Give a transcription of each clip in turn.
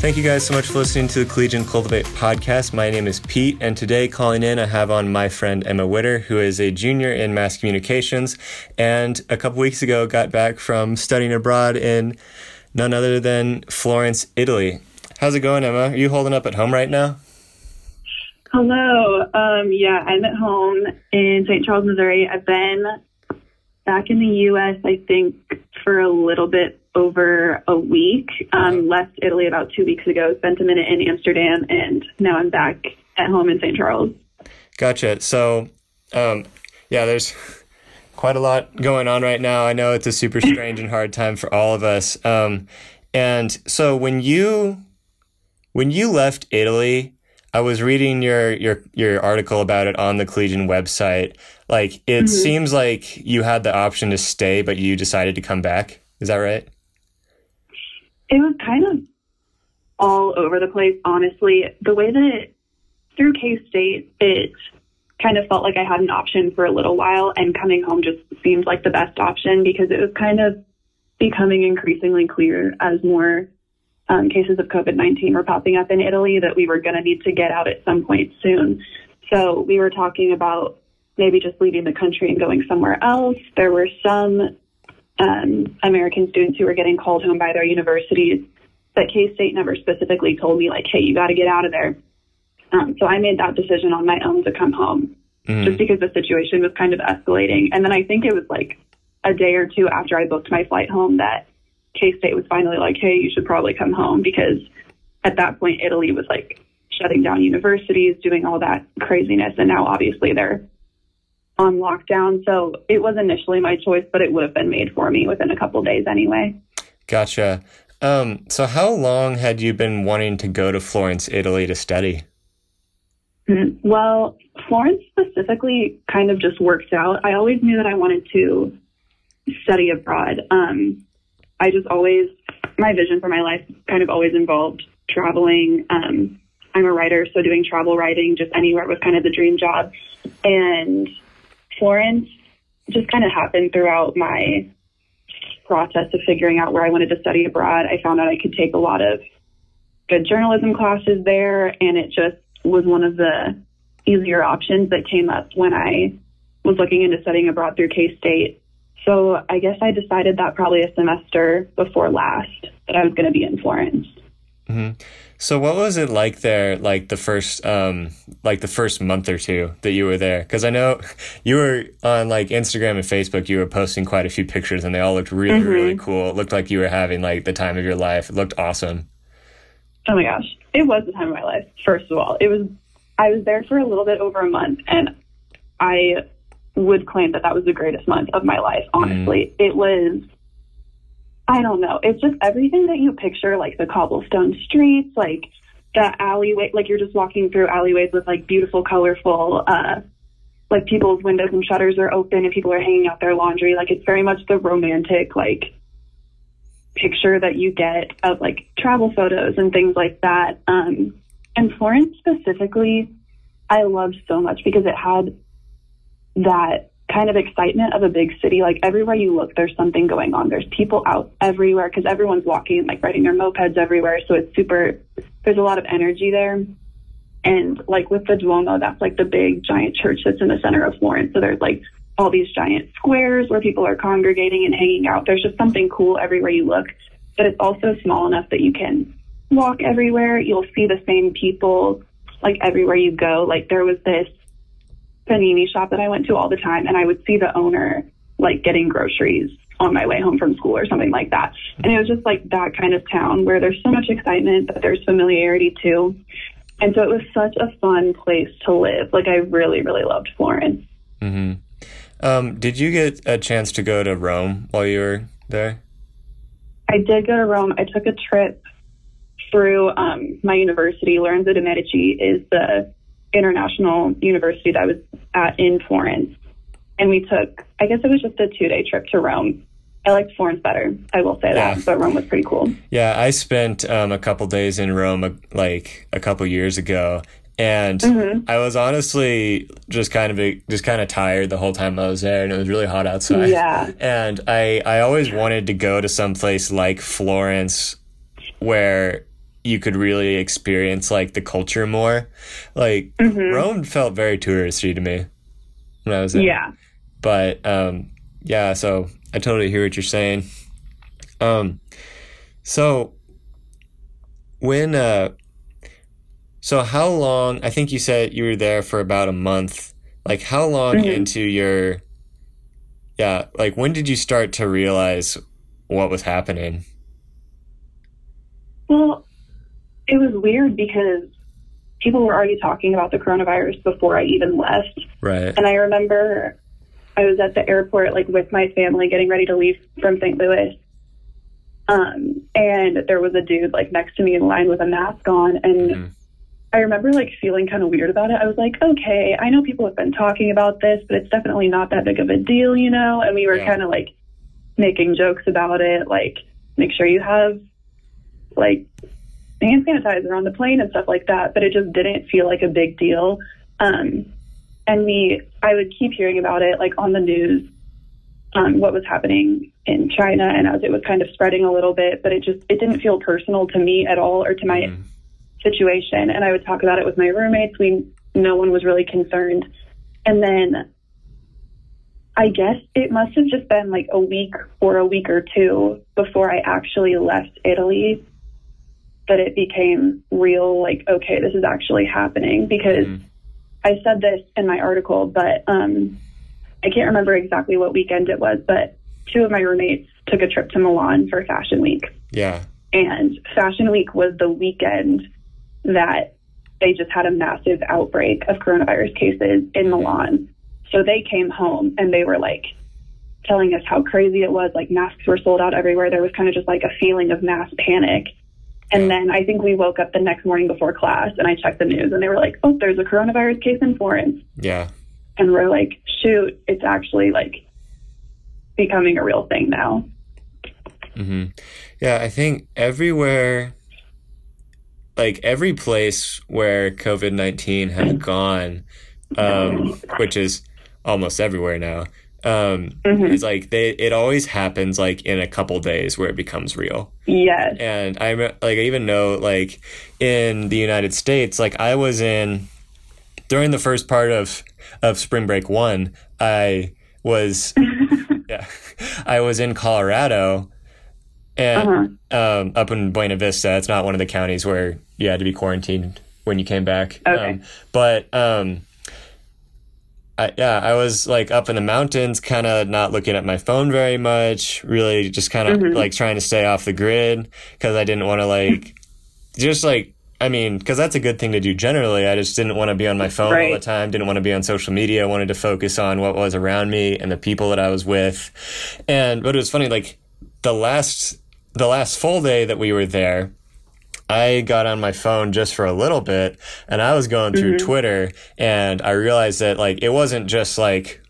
Thank you guys so much for listening to the Collegian Cultivate Podcast. My name is Pete, and today calling in, I have on my friend Emma Witter, who is a junior in mass communications, and a couple weeks ago got back from studying abroad in none other than Florence, Italy. How's it going, Emma? Are you holding up at home right now? Hello. Yeah, I'm at home in St. Charles, Missouri. I've been back in the U.S., I think, for a little bit over a week. Left Italy about 2 weeks ago, spent a minute in Amsterdam, and now I'm back at home in St. Charles. Gotcha. So, yeah, there's quite a lot going on right now. I know it's a super strange and hard time for all of us. And so when you left Italy, I was reading your article about it on the Collegian website. Like, it seems like you had the option to stay, but you decided to come back. Is that right? It was kind of all over the place, honestly. The way that through K-State, it kind of felt like I had an option for a little while, and coming home just seemed like the best option because it was kind of becoming increasingly clear as more cases of COVID-19 were popping up in Italy that we were going to need to get out at some point soon. So we were talking about maybe just leaving the country and going somewhere else. There were some American students who were getting called home by their universities, but K-State never specifically told me, like, hey, you got to get out of there. So I made that decision on my own to come home just because the situation was kind of escalating. And then I think it was like a day or two after I booked my flight home that K-State was finally like, hey, you should probably come home, because at that point, Italy was like shutting down universities, doing all that craziness. And now obviously they're on lockdown. So it was initially my choice, but it would have been made for me within a couple of days anyway. Gotcha. So how long had you been wanting to go to Florence, Italy to study? Well, Florence specifically kind of just worked out. I always knew that I wanted to study abroad. I just always, my vision for my life kind of always involved traveling. I'm a writer, so doing travel writing just anywhere was kind of the dream job. And Florence just kind of happened throughout my process of figuring out where I wanted to study abroad. I found out I could take a lot of good journalism classes there, and it just was one of the easier options that came up when I was looking into studying abroad through K-State. So I guess I decided that probably a semester before last that I was going to be in Florence. Mm-hmm. So what was it like there, like the first month or two that you were there? Because I know you were on like Instagram and Facebook, you were posting quite a few pictures, and they all looked really, really cool. It looked like you were having like the time of your life. It looked awesome. Oh my gosh. It was the time of my life. First of all, I was there for a little bit over a month, and I would claim that that was the greatest month of my life. Honestly, it was, I don't know. It's just everything that you picture, like the cobblestone streets, like the alleyway, like you're just walking through alleyways with like beautiful, colorful, like people's windows and shutters are open and people are hanging out their laundry. Like, it's very much the romantic, like, picture that you get of like travel photos and things like that. And Florence specifically, I loved so much because it had that kind of excitement of a big city. Like, everywhere you look, there's something going on. There's people out everywhere because everyone's walking and like riding their mopeds everywhere. So it's super, there's a lot of energy there. And like with the Duomo, that's like the big giant church that's in the center of Florence. So there's like all these giant squares where people are congregating and hanging out. There's just something cool everywhere you look, but it's also small enough that you can walk everywhere. You'll see the same people like everywhere you go. Like, there was this panini shop that I went to all the time, and I would see the owner like getting groceries on my way home from school or something like that. And it was just like that kind of town where there's so much excitement, but there's familiarity too. And so it was such a fun place to live. Like, I really, really loved Florence. Mm-hmm. Did you get a chance to go to Rome while you were there? I did go to Rome. I took a trip through my university. Lorenzo de Medici is the international university that I was at in Florence. And we took, I guess it was just a 2-day trip to Rome. I liked Florence better, I will say that, but Rome was pretty cool. Yeah, I spent a couple days in Rome like a couple years ago. And I was honestly just kind of tired the whole time I was there, and it was really hot outside. Yeah. And I always wanted to go to some place like Florence where you could really experience, like, the culture more. Like, mm-hmm. Rome felt very touristy to me when I was there. Yeah. But, yeah, so I totally hear what you're saying. So when, so how long, I think you said you were there for about a month. Like, how long mm-hmm. into your, yeah, like, when did you start to realize what was happening? Well, it was weird because people were already talking about the coronavirus before I even left. Right. And I remember I was at the airport, like, with my family getting ready to leave from St. Louis. And there was a dude, like, next to me in line with a mask on. And mm-hmm. I remember, like, feeling kind of weird about it. I was like, okay, I know people have been talking about this, but it's definitely not that big of a deal, you know? And we were kind of, like, making jokes about it, like, make sure you have, like, hand sanitizer on the plane and stuff like that, but it just didn't feel like a big deal. And I would keep hearing about it, like, on the news, what was happening in China, and as it was kind of spreading a little bit, but it didn't feel personal to me at all or to my situation. And I would talk about it with my roommates. No one was really concerned. And then I guess it must have just been like a week or two before I actually left Italy that it became real, like, okay, this is actually happening, because I said this in my article, but I can't remember exactly what weekend it was, but two of my roommates took a trip to Milan for Fashion Week. Yeah. And Fashion Week was the weekend that they just had a massive outbreak of coronavirus cases in Milan. So they came home and they were, like, telling us how crazy it was. Like, masks were sold out everywhere. There was kind of just, like, a feeling of mass panic. And then I think we woke up the next morning before class and I checked the news and they were like, oh, there's a coronavirus case in Florence. Yeah. And we're like, shoot, it's actually, like, becoming a real thing now. Mm-hmm. Yeah, I think everywhere, like, every place where COVID-19 had gone, which is almost everywhere now, it's like it always happens, like, in a couple days where it becomes real. Yes. And I even know, like, in the United States, like, I was in during the first part of spring break one, I was I was in Colorado and up in Buena Vista. It's not one of the counties where you had to be quarantined when you came back. Okay. I was, like, up in the mountains, kind of not looking at my phone very much, really just kind of, like, trying to stay off the grid because I didn't want to, like, just, like, I mean, because that's a good thing to do generally. I just didn't want to be on my phone all the time, didn't want to be on social media. I wanted to focus on what was around me and the people that I was with. But it was funny, like, the last full day that we were there, I got on my phone just for a little bit and I was going through Twitter and I realized that, like, it wasn't just, like,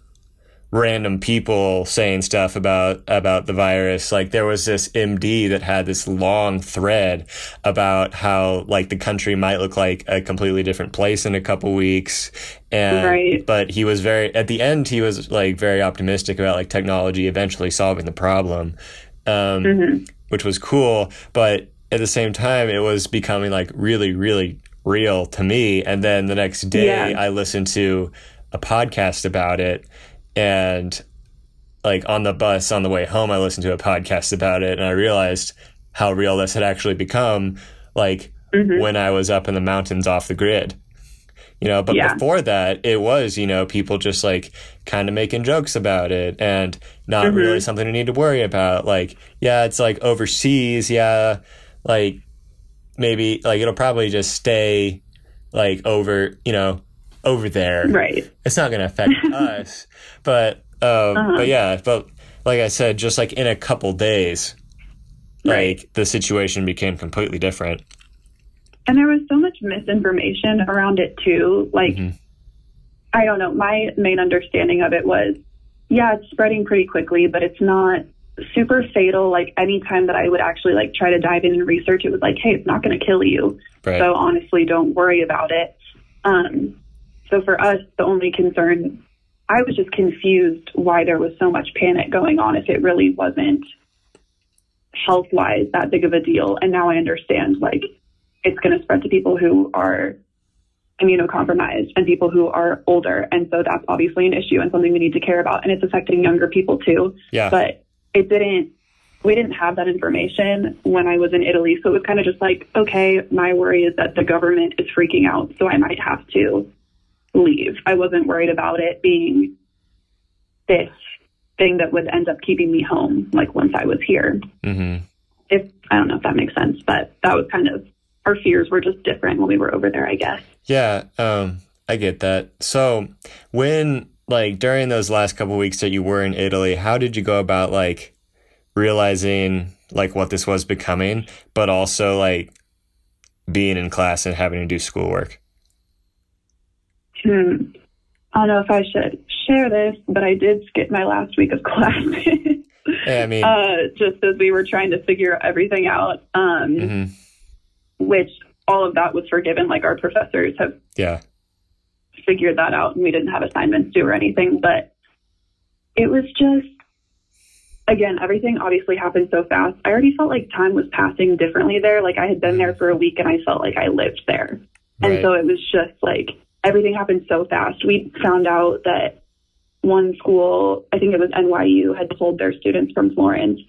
random people saying stuff about the virus. Like, there was this MD that had this long thread about how, like, the country might look like a completely different place in a couple weeks. And, but he was at the end, he was like very optimistic about, like, technology eventually solving the problem, which was cool. But at the same time, it was becoming, like, really, really real to me. And then the next day I listened to a podcast about it, and, like, on the bus on the way home, I listened to a podcast about it and I realized how real this had actually become, like, when I was up in the mountains off the grid, you know, but before that it was, you know, people just, like, kind of making jokes about it and not really something you need to worry about. Like, yeah, it's, like, overseas. Yeah. Like, maybe, like, it'll probably just stay, like, over there. Right. It's not going to affect us. But like I said, just, like, in a couple days, like, the situation became completely different. And there was so much misinformation around it too. Like, I don't know. My main understanding of it was, yeah, it's spreading pretty quickly, but it's not super fatal. Like, any time that I would actually, like, try to dive in and research, it was like, hey, it's not going to kill you. Right. So honestly, don't worry about it. So for us, the only concern, I was just confused why there was so much panic going on if it really wasn't health-wise that big of a deal. And now I understand, like, it's going to spread to people who are immunocompromised and people who are older. And so that's obviously an issue and something we need to care about. And it's affecting younger people too. Yeah. But we didn't have that information when I was in Italy. So it was kind of just like, okay, my worry is that the government is freaking out, so I might have to leave. I wasn't worried about it being this thing that would end up keeping me home, like once I was here. Mm-hmm. I don't know if that makes sense, but that was kind of, our fears were just different when we were over there, I guess. Yeah, I get that. So when, like, during those last couple of weeks that you were in Italy, how did you go about, like, realizing, like, what this was becoming, but also, like, being in class and having to do schoolwork? I don't know if I should share this, but I did skip my last week of class. Yeah, I mean, just as we were trying to figure everything out, mm-hmm. which all of that was forgiven. Like, our professors have figured that out, and we didn't have assignments due or anything. But it was just, again, everything obviously happened so fast. I already felt like time was passing differently there. Like, I had been there for a week and I felt like I lived there. Right. And so it was just like, everything happened so fast. We found out that one school, I think it was NYU, had pulled their students from Florence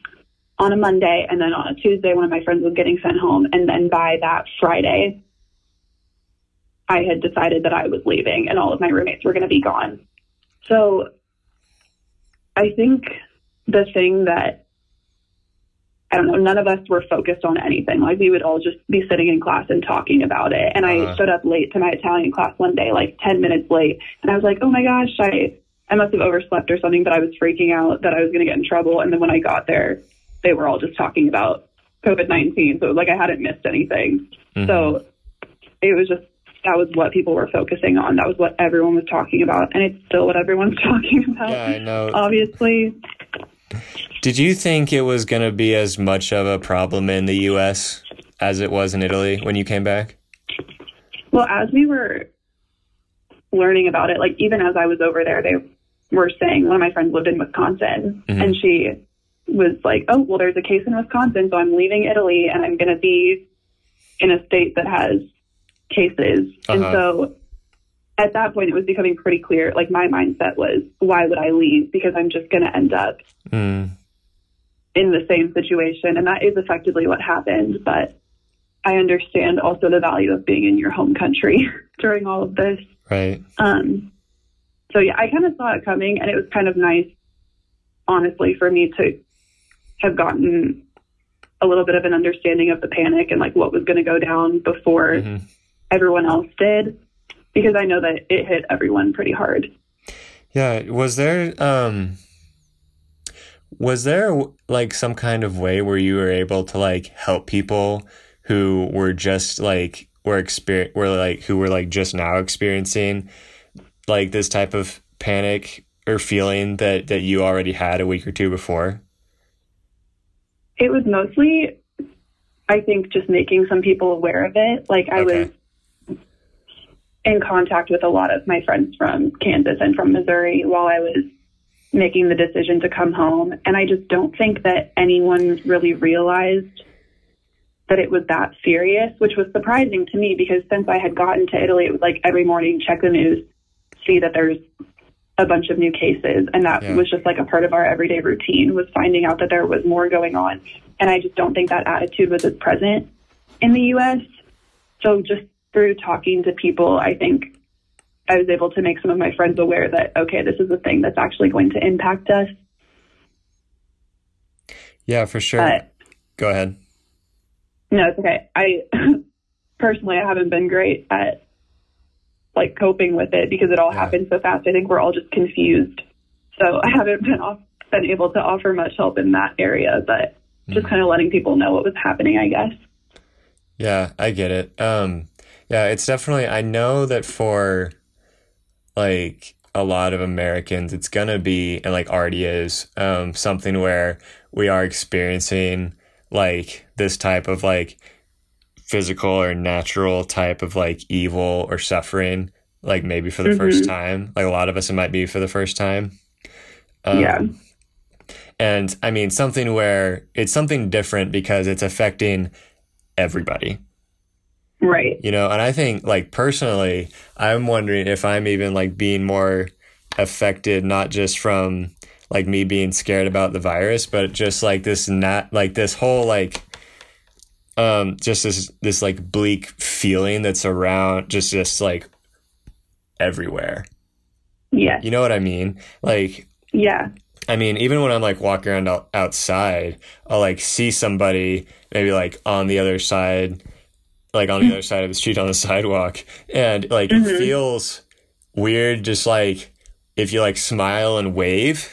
on a Monday. And then on a Tuesday, one of my friends was getting sent home. And then by that Friday, I had decided that I was leaving and all of my roommates were going to be gone. So I think the thing that, I don't know, none of us were focused on anything. Like, we would all just be sitting in class and talking about it. And I showed up late to my Italian class one day, like 10 minutes late. And I was like, oh my gosh, I must have overslept or something, but I was freaking out that I was going to get in trouble. And then when I got there, they were all just talking about COVID-19. So it was like, I hadn't missed anything. Mm-hmm. So it was just, that was what people were focusing on. That was what everyone was talking about. And it's still what everyone's talking about. Yeah, I know. Obviously. Did you think it was going to be as much of a problem in the U.S. as it was in Italy when you came back? Well, as we were learning about it, like, even as I was over there, they were saying, one of my friends lived in Wisconsin, mm-hmm. and she was like, oh, well, there's a case in Wisconsin, so I'm leaving Italy, and I'm going to be in a state that has cases. Uh-huh. And so at that point, it was becoming pretty clear. Like, my mindset was, why would I leave? Because I'm just going to end up in the same situation. And that is effectively what happened. But I understand also the value of being in your home country during all of this. Right. So, yeah, I kind of saw it coming. And it was kind of nice, honestly, for me to have gotten a little bit of an understanding of the panic and, like, what was going to go down before everyone else did. Because I know that it hit everyone pretty hard. Yeah. Was there like some kind of way where you were able to, like, help people who were just like, who were just now experiencing, like, this type of panic or feeling that you already had a week or two before? It was mostly, I think, just making some people aware of it. Like, I was in contact with a lot of my friends from Kansas and from Missouri while I was making the decision to come home. And I just don't think that anyone really realized that it was that serious, which was surprising to me, because since I had gotten to Italy, it was like every morning, check the news, see that there's a bunch of new cases. And that was just like a part of our everyday routine, was finding out that there was more going on. And I just don't think that attitude was as present in the U.S. So just through talking to people, I think I was able to make some of my friends aware that, okay, this is a thing that's actually going to impact us. Yeah, for sure. Go ahead. No, it's okay. I haven't been great at, like, coping with it, because it all happened so fast. I think we're all just confused. So I haven't been able to offer much help in that area, but just kind of letting people know what was happening, I guess. Yeah, I get it. Yeah, it's definitely, I know that for, like, a lot of Americans, it's going to be, and, like, already is, something where we are experiencing, like, this type of, like, physical or natural type of, like, evil or suffering, like, maybe for the first time. Like, a lot of us, it might be for the first time. Yeah. And, I mean, something where it's something different because it's affecting everybody. Right. You know, and I think, like, personally, I'm wondering if I'm even, like, being more affected, not just from, like, me being scared about the virus, but just, like, this not, like, this whole, like, just this like bleak feeling that's around, just like everywhere. Yeah. You know what I mean? Like, yeah. I mean, even when I'm like walking around outside, I'll like see somebody maybe like on the other side, like on the other side of the street on the sidewalk. And like, it feels weird. Just like if you like smile and wave,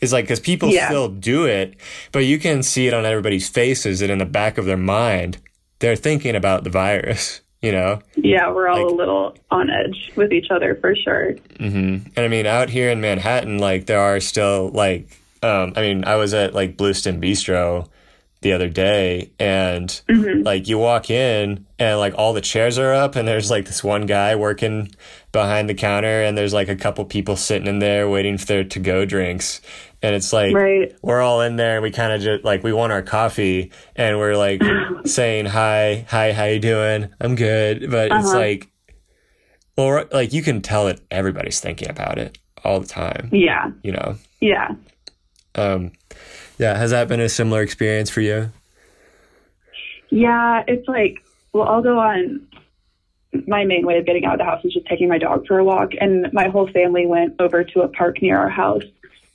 it's like, because people still do it, but you can see it on everybody's faces and in the back of their mind, they're thinking about the virus, you know? Yeah, we're all like, a little on edge with each other for sure. Mm-hmm. And I mean, out here in Manhattan, like there are still like, I mean, I was at like Bluestone Bistro the other day and like you walk in and like all the chairs are up and there's like this one guy working behind the counter and there's like a couple people sitting in there waiting for their to-go drinks. And it's like, we're all in there and we kind of just like, we want our coffee and we're like saying, hi, how you doing? I'm good. But it's like, well, like you can tell that everybody's thinking about it all the time. Yeah. You know? Yeah. Yeah. Has that been a similar experience for you? Yeah. It's like, well, I'll go on. My main way of getting out of the house is just taking my dog for a walk. And my whole family went over to a park near our house.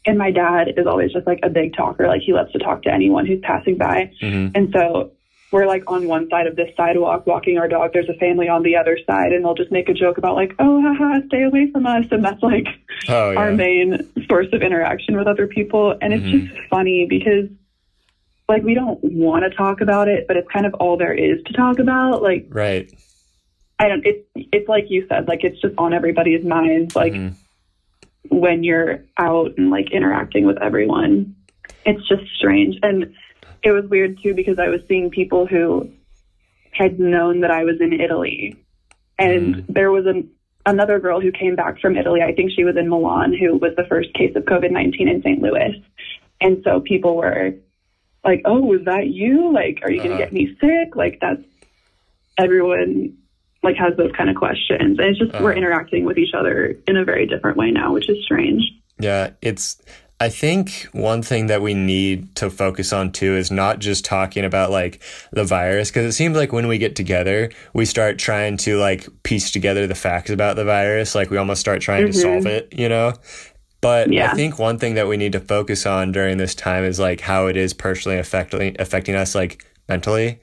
And my dad is always just like a big talker. Like he loves to talk to anyone who's passing by. And so we're like on one side of this sidewalk walking our dog. There's a family on the other side and they'll just make a joke about like, oh, haha, stay away from us. And that's like our main source of interaction with other people. And it's just funny because like, we don't want to talk about it, but it's kind of all there is to talk about. Like, it's like you said, like, it's just on everybody's mind. Like, when you're out and like interacting with everyone, it's just strange. And it was weird too, because I was seeing people who had known that I was in Italy. And there was another girl who came back from Italy. I think she was in Milan, who was the first case of COVID-19 in St. Louis. And so people were like, oh, was that you? Like, are you going to get me sick? Like that's everyone like has those kind of questions. And it's just, we're interacting with each other in a very different way now, which is strange. Yeah. It's, I think one thing that we need to focus on too, is not just talking about like the virus. Cause it seems like when we get together, we start trying to like piece together the facts about the virus. Like we almost start trying to solve it, you know? But I think one thing that we need to focus on during this time is like how it is personally affecting us like mentally.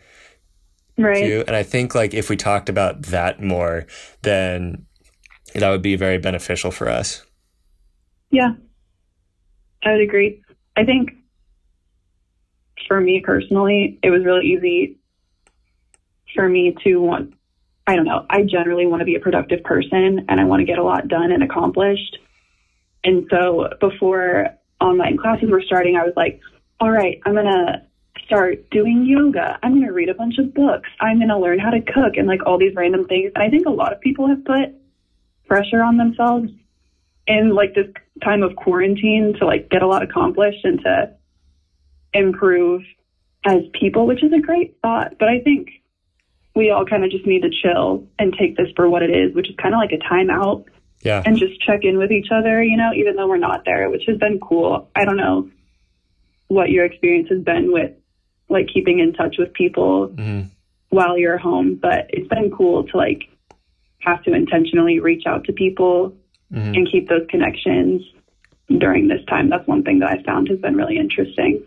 Right. Too. And I think like if we talked about that more, then that would be very beneficial for us. Yeah, I would agree. I think for me personally, it was really easy for me to want, I don't know, I generally want to be a productive person and I want to get a lot done and accomplished. And so before online classes were starting, I was like, all right, I'm going to start doing yoga. I'm going to read a bunch of books. I'm going to learn how to cook and like all these random things. And I think a lot of people have put pressure on themselves in like this time of quarantine to like get a lot accomplished and to improve as people, which is a great thought. But I think we all kind of just need to chill and take this for what it is, which is kind of like a timeout. Yeah. And just check in with each other, you know, even though we're not there, which has been cool. I don't know what your experience has been with like keeping in touch with people while you're home, but it's been cool to like have to intentionally reach out to people and keep those connections during this time. That's one thing that I found has been really interesting.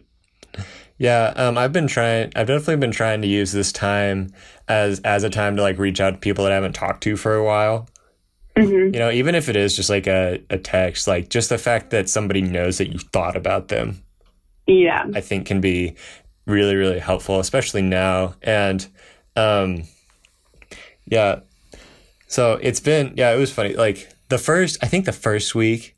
Yeah. I've definitely been trying to use this time as a time to like reach out to people that I haven't talked to for a while. You know, even if it is just like a text, like just the fact that somebody knows that you thought about them. Yeah. I think can be really, really helpful, especially now. And, yeah, so it's been, yeah, it was funny. Like the first week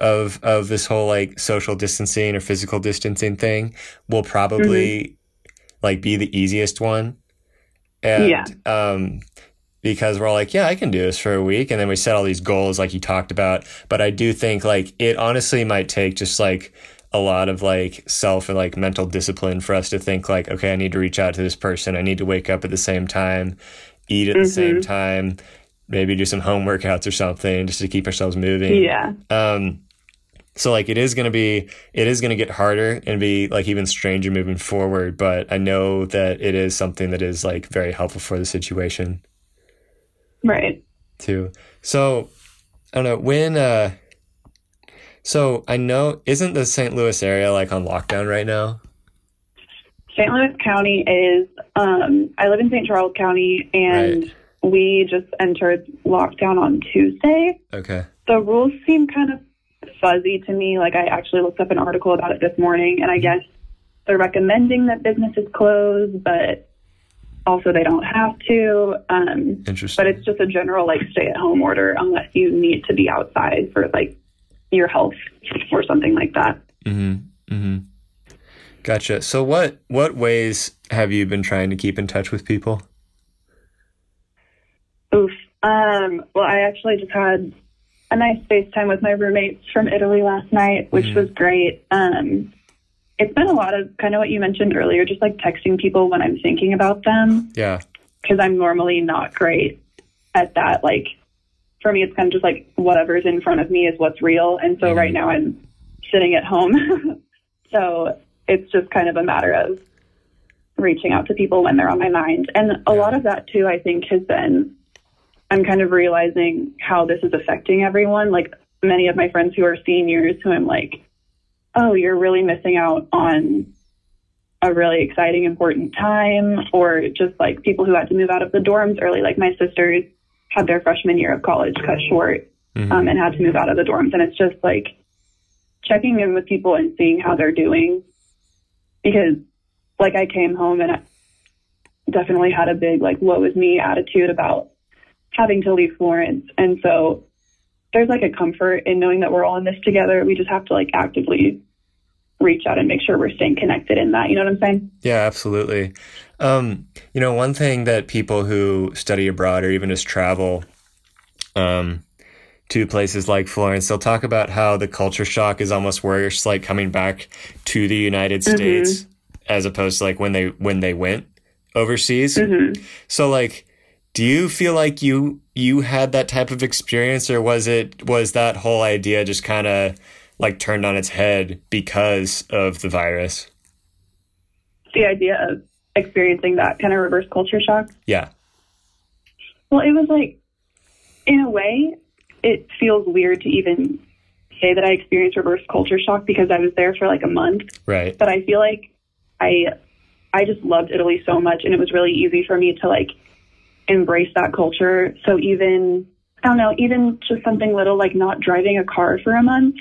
of this whole like social distancing or physical distancing thing will probably like be the easiest one. And, yeah. Because we're all like, yeah, I can do this for a week. And then we set all these goals like you talked about, but I do think like it honestly might take just like a lot of like self and like mental discipline for us to think like, okay, I need to reach out to this person. I need to wake up at the same time eat at the same time, maybe do some home workouts or something just to keep ourselves moving. Yeah. So like it is going to get harder and be like even stranger moving forward. But I know that it is something that is like very helpful for the situation. Right. Too. So I don't know when, so I know, isn't the St. Louis area like on lockdown right now? St. Louis County is, I live in St. Charles County and we just entered lockdown on Tuesday. Okay. The rules seem kind of fuzzy to me. Like I actually looked up an article about it this morning and I guess they're recommending that businesses close, but also they don't have to. Interesting. But it's just a general like stay at home order unless you need to be outside for like your health or something like that. Mm-hmm. Mm-hmm. Gotcha. So what ways have you been trying to keep in touch with people? Oof. Well, I actually just had a nice FaceTime with my roommates from Italy last night, which was great. It's been a lot of kind of what you mentioned earlier, just like texting people when I'm thinking about them. Yeah. Because I'm normally not great at that. Like, for me, it's kind of just like whatever's in front of me is what's real. And so right now I'm sitting at home. So it's just kind of a matter of reaching out to people when they're on my mind. And a lot of that, too, I think has been I'm kind of realizing how this is affecting everyone. Like many of my friends who are seniors who I'm like, oh, you're really missing out on a really exciting, important time. Or just like people who had to move out of the dorms early, like my sisters had their freshman year of college cut short and had to move out of the dorms. And it's just like checking in with people and seeing how they're doing. Because like I came home and I definitely had a big like woe is me attitude about having to leave Florence. And so there's like a comfort in knowing that we're all in this together. We just have to like actively reach out and make sure we're staying connected in that. You know what I'm saying? Yeah, absolutely. You know, one thing that people who study abroad or even just travel to places like Florence, they'll talk about how the culture shock is almost worse, like coming back to the United States as opposed to like when they went overseas. So like, do you feel like you had that type of experience, or was that whole idea just kind of like turned on its head because of the virus? The idea of experiencing that kind of reverse culture shock? Yeah. Well, it was like, in a way, it feels weird to even say that I experienced reverse culture shock because I was there for like a month. Right. But I feel like I just loved Italy so much, and it was really easy for me to like embrace that culture. So even, I don't know, even just something little like not driving a car for a month.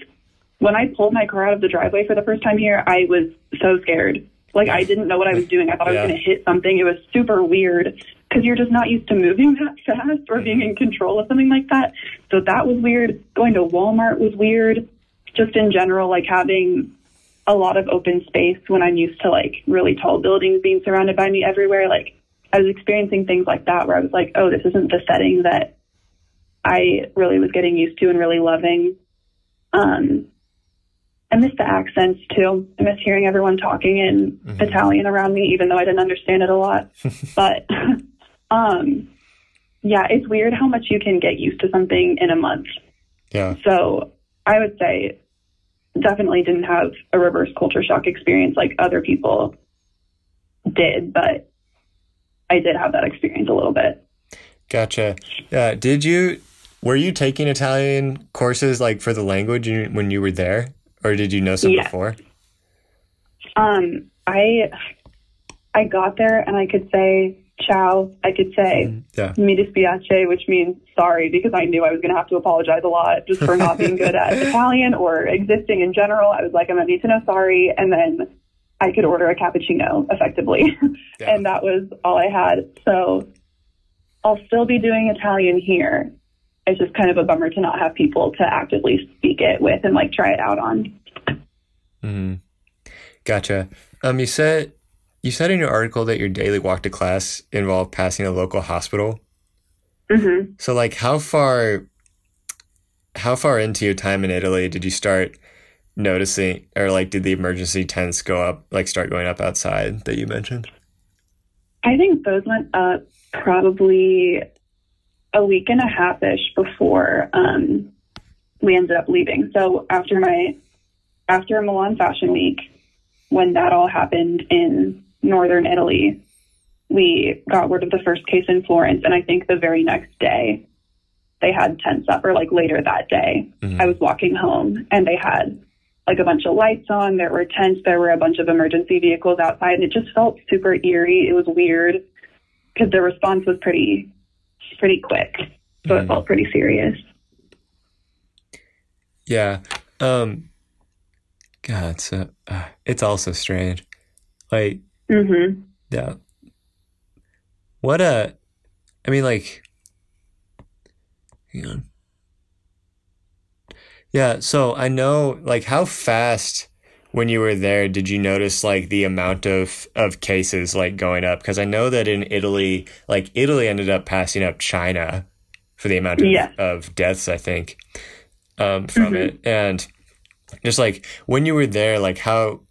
When I pulled my car out of the driveway for the first time here, I was so scared. Like I didn't know what I was doing. I thought I was going to hit something. It was super weird because you're just not used to moving that fast or being in control of something like that. So that was weird. Going to Walmart was weird. Just in general, like having a lot of open space when I'm used to like really tall buildings being surrounded by me everywhere. Like I was experiencing things like that where I was like, oh, this isn't the setting that I really was getting used to and really loving. I miss the accents, too. I miss hearing everyone talking in Italian around me, even though I didn't understand it a lot. But, yeah, it's weird how much you can get used to something in a month. Yeah. So I would say definitely didn't have a reverse culture shock experience like other people did, but I did have that experience a little bit. Gotcha. Were you taking Italian courses like for the language when you were there, or did you know some before? I got there and I could say ciao. I could say mi dispiace, which means sorry, because I knew I was going to have to apologize a lot just for not being good at Italian or existing in general. I was like, I'm going to need to know sorry. And then I could order a cappuccino effectively. And that was all I had. So I'll still be doing Italian here. It's just kind of a bummer to not have people to actively speak it with and like try it out on. Gotcha. You said in your article that your daily walk to class involved passing a local hospital. So like how far into your time in Italy did you start noticing, or like did the emergency tents go up, like start going up outside that you mentioned? I think those went up probably a week and a half-ish before we ended up leaving. So after Milan Fashion Week, when that all happened in northern Italy, we got word of the first case in Florence, and I think the very next day they had tents up, or like later that day. Mm-hmm. I was walking home and they had like a bunch of lights on, there were tents, there were a bunch of emergency vehicles outside, and it just felt super eerie. It was weird because the response was pretty quick, so it felt pretty serious. Yeah. God, it's also strange. Like, mm-hmm. Yeah. Hang on. Yeah, so I know, like, how fast when you were there did you notice, like, the amount of cases, like, going up? Because I know that in Italy, like, Italy ended up passing up China for the amount of deaths, I think, from it. And just, like, when you were there, like, how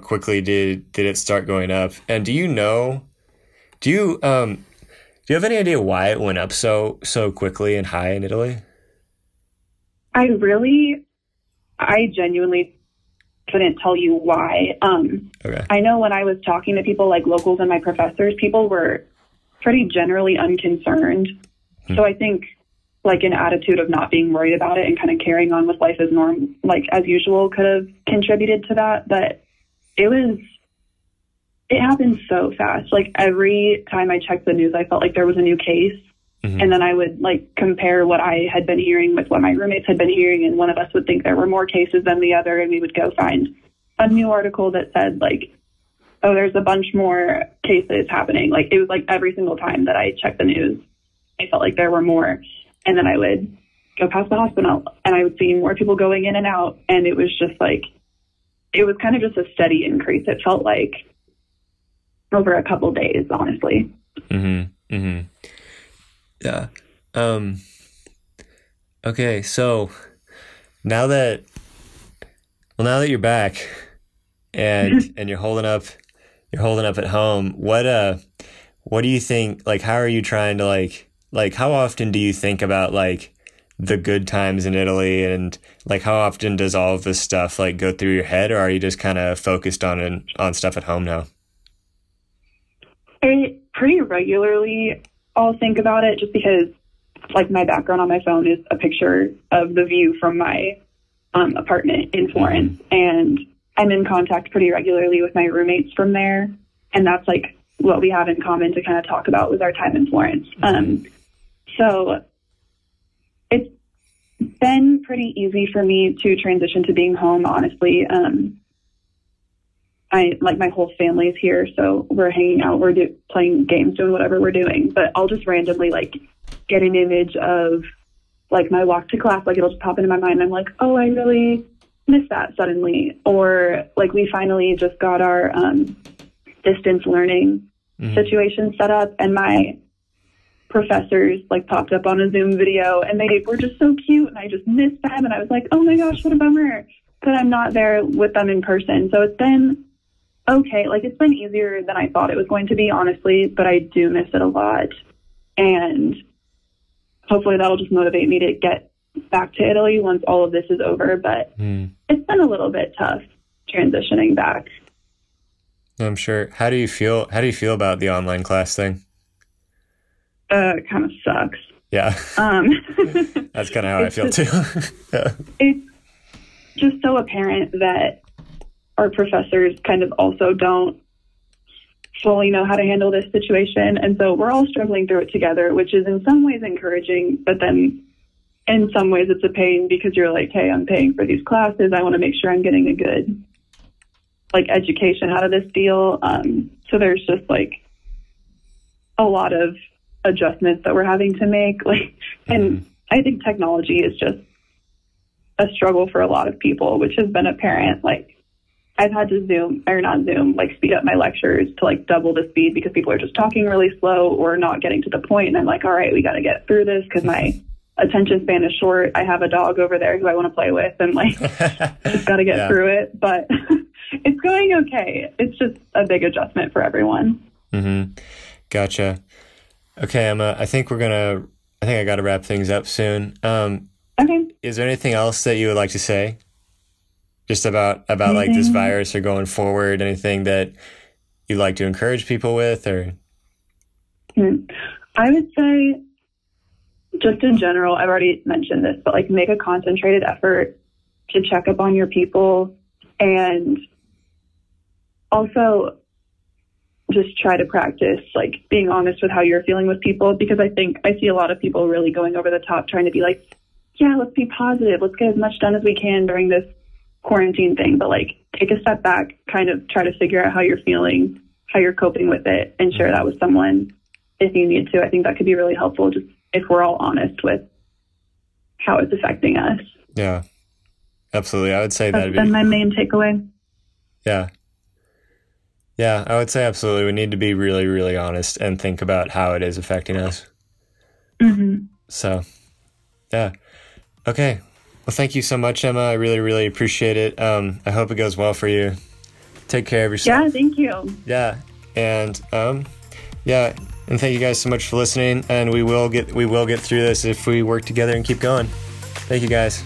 quickly did it start going up? And do you know, do you have any idea why it went up so quickly and high in Italy? I genuinely couldn't tell you why. Okay. I know when I was talking to people, like locals and my professors, people were pretty generally unconcerned. Mm-hmm. So I think like an attitude of not being worried about it and kind of carrying on with life as norm, like as usual, could have contributed to that. But it happened so fast. Like every time I checked the news, I felt like there was a new case. Mm-hmm. And then I would like compare what I had been hearing with what my roommates had been hearing, and one of us would think there were more cases than the other, and we would go find a new article that said like, oh, there's a bunch more cases happening. Like it was like every single time that I checked the news, I felt like there were more. And then I would go past the hospital and I would see more people going in and out, and it was just like, it was kind of just a steady increase. It felt like over a couple days, honestly. Mm-hmm. Mm-hmm. Yeah. Okay. So now that you're back and, and you're holding up at home, what do you think, like, how are you trying to like, how often do you think about like the good times in Italy, and like, how often does all of this stuff like go through your head, or are you just kind of focused on stuff at home now? I pretty regularly, I'll think about it, just because like my background on my phone is a picture of the view from my apartment in Florence, and I'm in contact pretty regularly with my roommates from there, and that's like what we have in common to kind of talk about with our time in Florence. So it's been pretty easy for me to transition to being home, honestly. I like my whole family's here, so we're hanging out, we're playing games, doing whatever we're doing. But I'll just randomly like get an image of like my walk to class, like it'll just pop into my mind. And I'm like, oh, I really miss that suddenly. Or like we finally just got our distance learning situation set up, and my professors like popped up on a Zoom video, and they were just so cute, and I just missed them, and I was like, oh my gosh, what a bummer that I'm not there with them in person. So it's been okay. Like it's been easier than I thought it was going to be, honestly, but I do miss it a lot. And hopefully that'll just motivate me to get back to Italy once all of this is over. But it's been a little bit tough transitioning back, I'm sure. How do you feel about the online class thing? It kind of sucks. Yeah. That's kind of how I feel too. Yeah. It's just so apparent that our professors kind of also don't fully know how to handle this situation. And so we're all struggling through it together, which is in some ways encouraging, but then in some ways it's a pain, because you're like, hey, I'm paying for these classes. I want to make sure I'm getting a good like education out of this deal. So there's just like a lot of adjustments that we're having to make. Like, and I think technology is just a struggle for a lot of people, which has been apparent. Like, I've had to speed up my lectures to like double the speed, because people are just talking really slow or not getting to the point. And I'm like, all right, we got to get through this because my attention span is short. I have a dog over there who I want to play with, and like, just got to get through it. But it's going okay. It's just a big adjustment for everyone. Mm-hmm. Gotcha. Okay, Emma, I think I got to wrap things up soon. Okay. Is there anything else that you would like to say just about like this virus or going forward? Anything that you'd like to encourage people with, or? I would say just in general, I've already mentioned this, but like make a concentrated effort to check up on your people, and also just try to practice like being honest with how you're feeling with people, because I see a lot of people really going over the top, trying to be like, yeah, let's be positive. Let's get as much done as we can during this quarantine thing. But like, take a step back, kind of try to figure out how you're feeling, how you're coping with it, and share that with someone if you need to. I think that could be really helpful, just if we're all honest with how it's affecting us. Yeah, absolutely. I would say that'd be my main takeaway. Yeah. Yeah, I would say absolutely. We need to be really, really honest and think about how it is affecting us. Mm-hmm. So, yeah. Okay. Well, thank you so much, Emma. I really, really appreciate it. I hope it goes well for you. Take care of yourself. Yeah, thank you. Yeah. And and thank you guys so much for listening. And we will get through this if we work together and keep going. Thank you, guys.